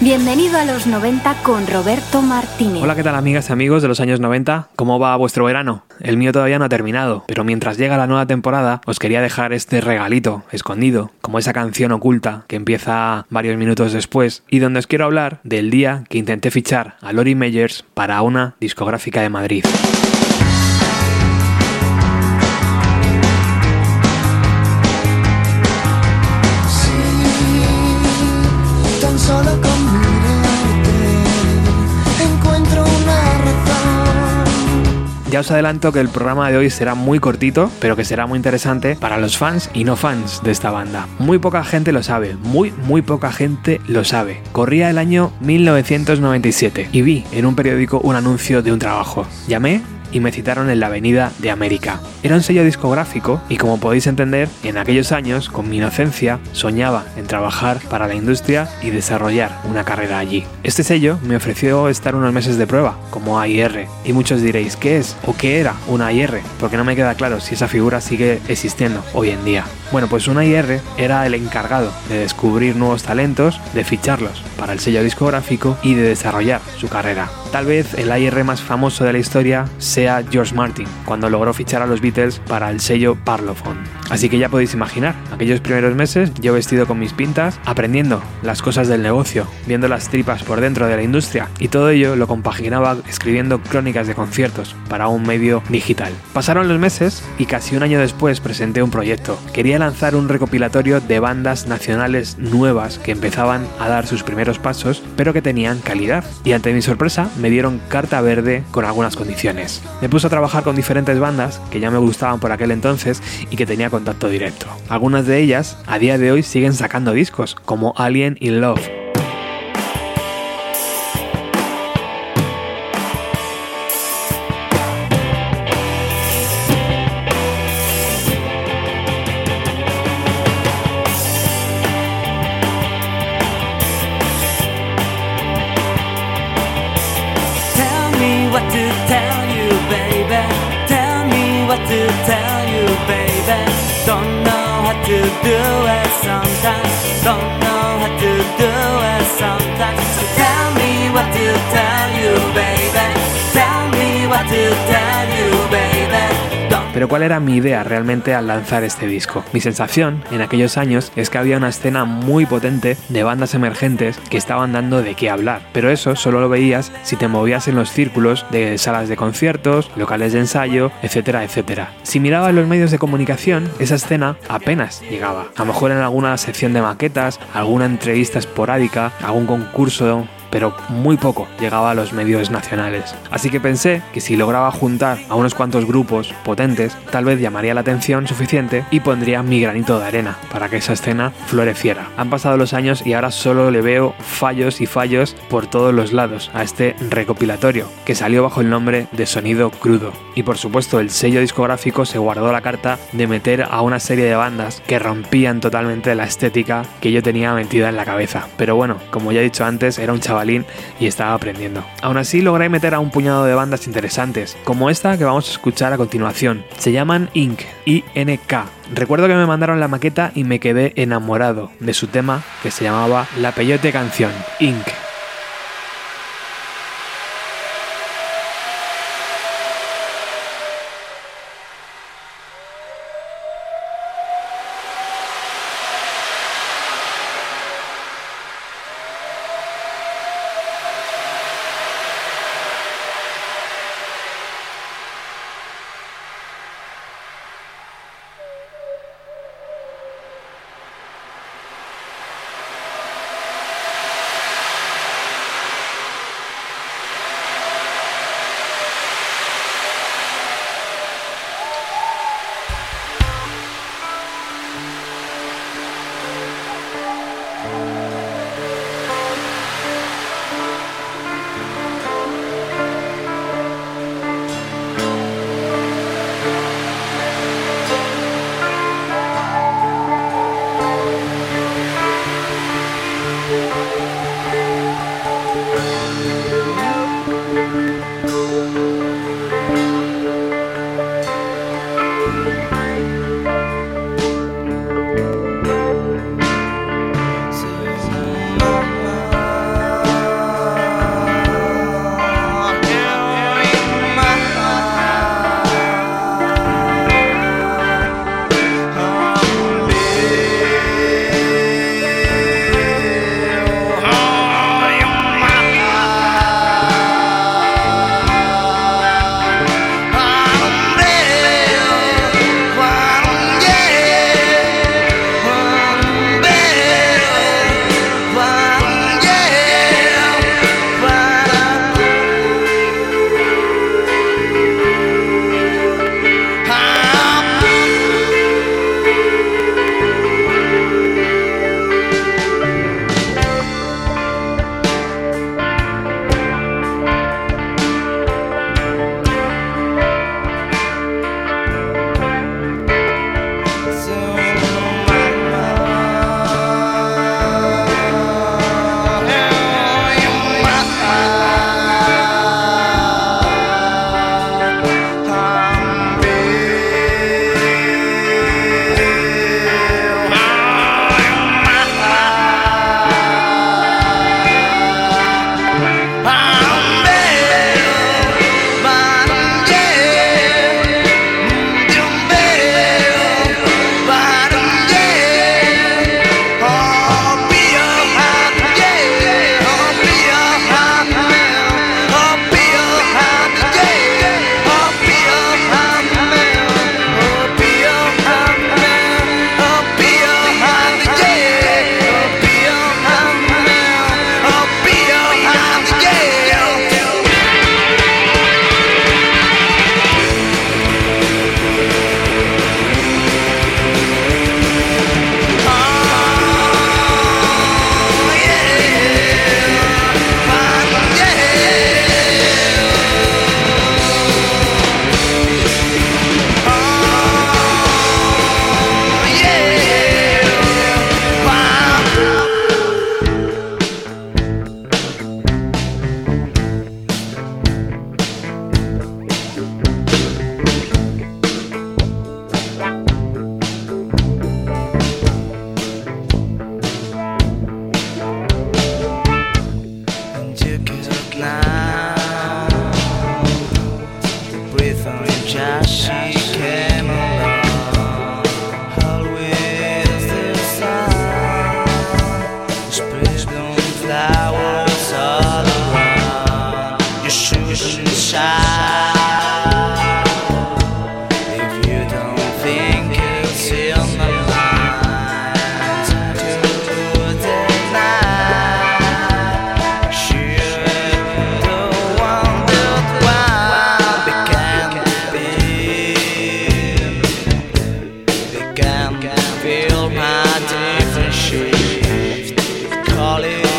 Bienvenido a los 90 con Roberto Martínez. Hola, ¿qué tal, amigas y amigos de los años 90? ¿Cómo va vuestro verano? El mío todavía no ha terminado, pero mientras llega la nueva temporada, os quería dejar este regalito escondido, como esa canción oculta que empieza varios minutos después, y donde os quiero hablar del día que intenté fichar a Lori Meyers para una discográfica de Madrid. Ya os adelanto que el programa de hoy será muy cortito, pero que será muy interesante para los fans y no fans de esta banda. Muy poca gente lo sabe, muy poca gente lo sabe. Corría el año 1997 y vi en un periódico un anuncio de un trabajo. Llamé y me citaron en la Avenida de América. Era un sello discográfico y, como podéis entender, en aquellos años, con mi inocencia, soñaba en trabajar para la industria y desarrollar una carrera allí. Este sello me ofreció estar unos meses de prueba como A&R, y muchos diréis, ¿qué es o qué era una A&R? Porque no me queda claro si esa figura sigue existiendo hoy en día. Bueno, pues una A&R era el encargado de descubrir nuevos talentos, de ficharlos para el sello discográfico y de desarrollar su carrera. Tal vez el A&R más famoso de la historia sea George Martin, cuando logró fichar a los Beatles para el sello Parlophone. Así que ya podéis imaginar, aquellos primeros meses yo vestido con mis pintas, aprendiendo las cosas del negocio, viendo las tripas por dentro de la industria, y todo ello lo compaginaba escribiendo crónicas de conciertos para un medio digital. Pasaron los meses y casi un año después presenté un proyecto. Quería lanzar un recopilatorio de bandas nacionales nuevas que empezaban a dar sus primeros pasos, pero que tenían calidad, y ante mi sorpresa me dieron carta verde con algunas condiciones. Me puse a trabajar con diferentes bandas que ya me gustaban por aquel entonces y que tenía contacto directo. Algunas de ellas a día de hoy siguen sacando discos, como Alien in Love. Pero ¿cuál era mi idea realmente al lanzar este disco? Mi sensación en aquellos años es que había una escena muy potente de bandas emergentes que estaban dando de qué hablar, pero eso solo lo veías si te movías en los círculos de salas de conciertos, locales de ensayo, etcétera, etcétera. Si mirabas los medios de comunicación, esa escena apenas llegaba. A lo mejor en alguna sección de maquetas, alguna entrevista esporádica, algún concurso, pero muy poco llegaba a los medios nacionales. Así que pensé que si lograba juntar a unos cuantos grupos potentes, tal vez llamaría la atención suficiente y pondría mi granito de arena para que esa escena floreciera. Han pasado los años y ahora solo le veo fallos y fallos por todos los lados a este recopilatorio, que salió bajo el nombre de Sonido Crudo. Y por supuesto, el sello discográfico se guardó la carta de meter a una serie de bandas que rompían totalmente la estética que yo tenía metida en la cabeza. Pero bueno, como ya he dicho antes, era un chaval y estaba aprendiendo. Aún así logré meter a un puñado de bandas interesantes, como esta que vamos a escuchar a continuación. Se llaman Ink, I-N-K. Recuerdo que me mandaron la maqueta y me quedé enamorado de su tema, que se llamaba La Peyote Canción, Ink. shout if you don't think it's in the lines to deny. Should the wondered why they can't feel, they can't feel my different shape, calling your name.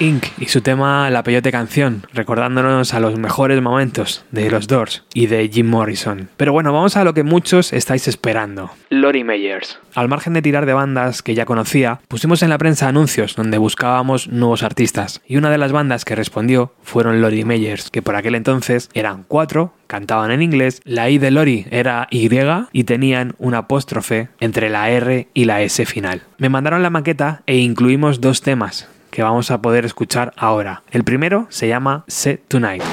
Ink y su tema La Peyote Canción, recordándonos a los mejores momentos de los Doors y de Jim Morrison. Pero bueno, vamos a lo que muchos estáis esperando. Lori Meyers. Al margen de tirar de bandas que ya conocía, pusimos en la prensa anuncios donde buscábamos nuevos artistas. Y una de las bandas que respondió fueron Lori Meyers, que por aquel entonces eran 4, cantaban en inglés, la I de Lori era Y y tenían un apóstrofe entre la R y la S final. Me mandaron la maqueta e incluimos 2 temas que vamos a poder escuchar ahora. El primero se llama Se Tonite.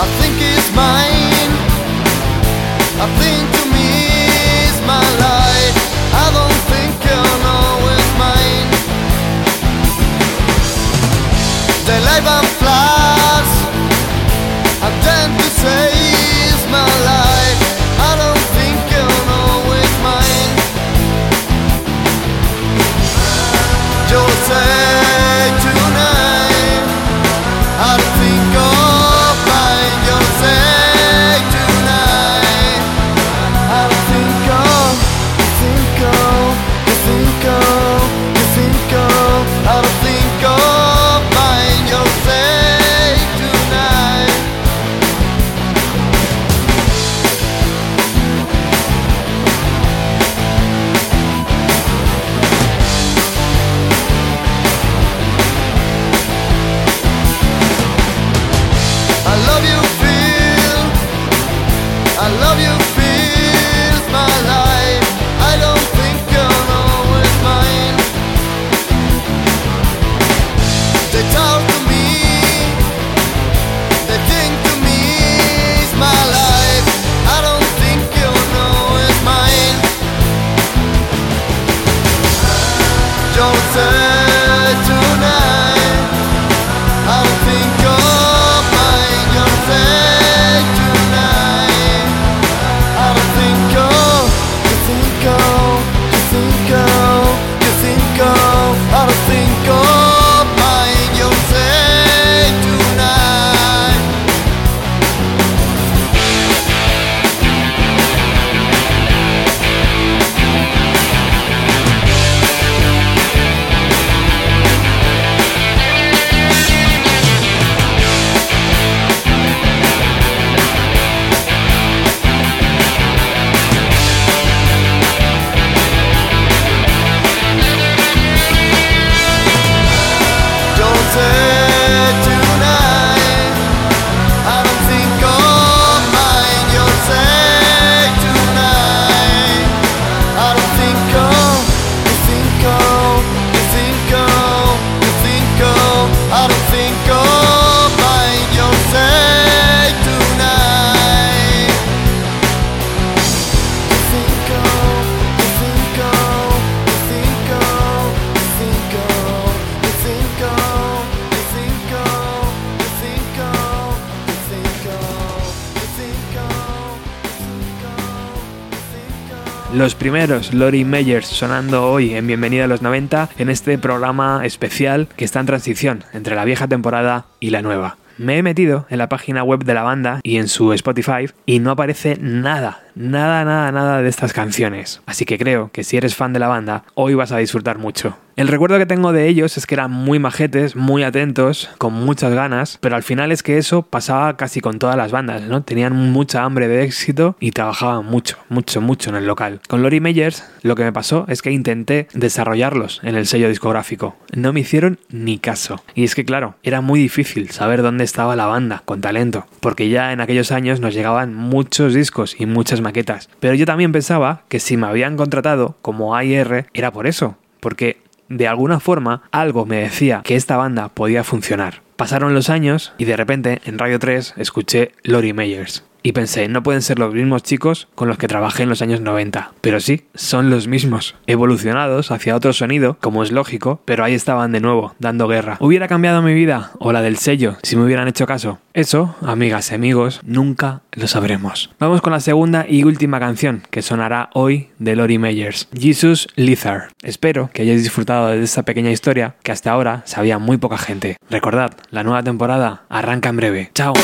I think I'll find yourself. Los primeros, Lori Meyers, sonando hoy en Bienvenido a los 90, en este programa especial que está en transición entre la vieja temporada y la nueva. Me he metido en la página web de la banda y en su Spotify y no aparece nada de estas canciones. Así que creo que si eres fan de la banda, hoy vas a disfrutar mucho. El recuerdo que tengo de ellos es que eran muy majetes, muy atentos, con muchas ganas, pero al final es que eso pasaba casi con todas las bandas, ¿no? Tenían mucha hambre de éxito y trabajaban mucho en el local. Con Lori Meyers lo que me pasó es que intenté desarrollarlos en el sello discográfico. No me hicieron ni caso. Y es que claro, era muy difícil saber dónde estaba la banda con talento, porque ya en aquellos años nos llegaban muchos discos y muchas maquetas. Pero yo también pensaba que si me habían contratado como A&R era por eso, porque de alguna forma algo me decía que esta banda podía funcionar. Pasaron los años y de repente en Radio 3 escuché Lori Meyers. Y pensé, no pueden ser los mismos chicos con los que trabajé en los años 90. Pero sí, son los mismos, evolucionados hacia otro sonido, como es lógico, pero ahí estaban de nuevo, dando guerra. ¿Hubiera cambiado mi vida o la del sello si me hubieran hecho caso? Eso, amigas y amigos, nunca lo sabremos. Vamos con la segunda y última canción que sonará hoy de Lori Meyers, Jesus Lizard. Espero que hayáis disfrutado de esta pequeña historia que hasta ahora sabía muy poca gente. Recordad, la nueva temporada arranca en breve. ¡Chao!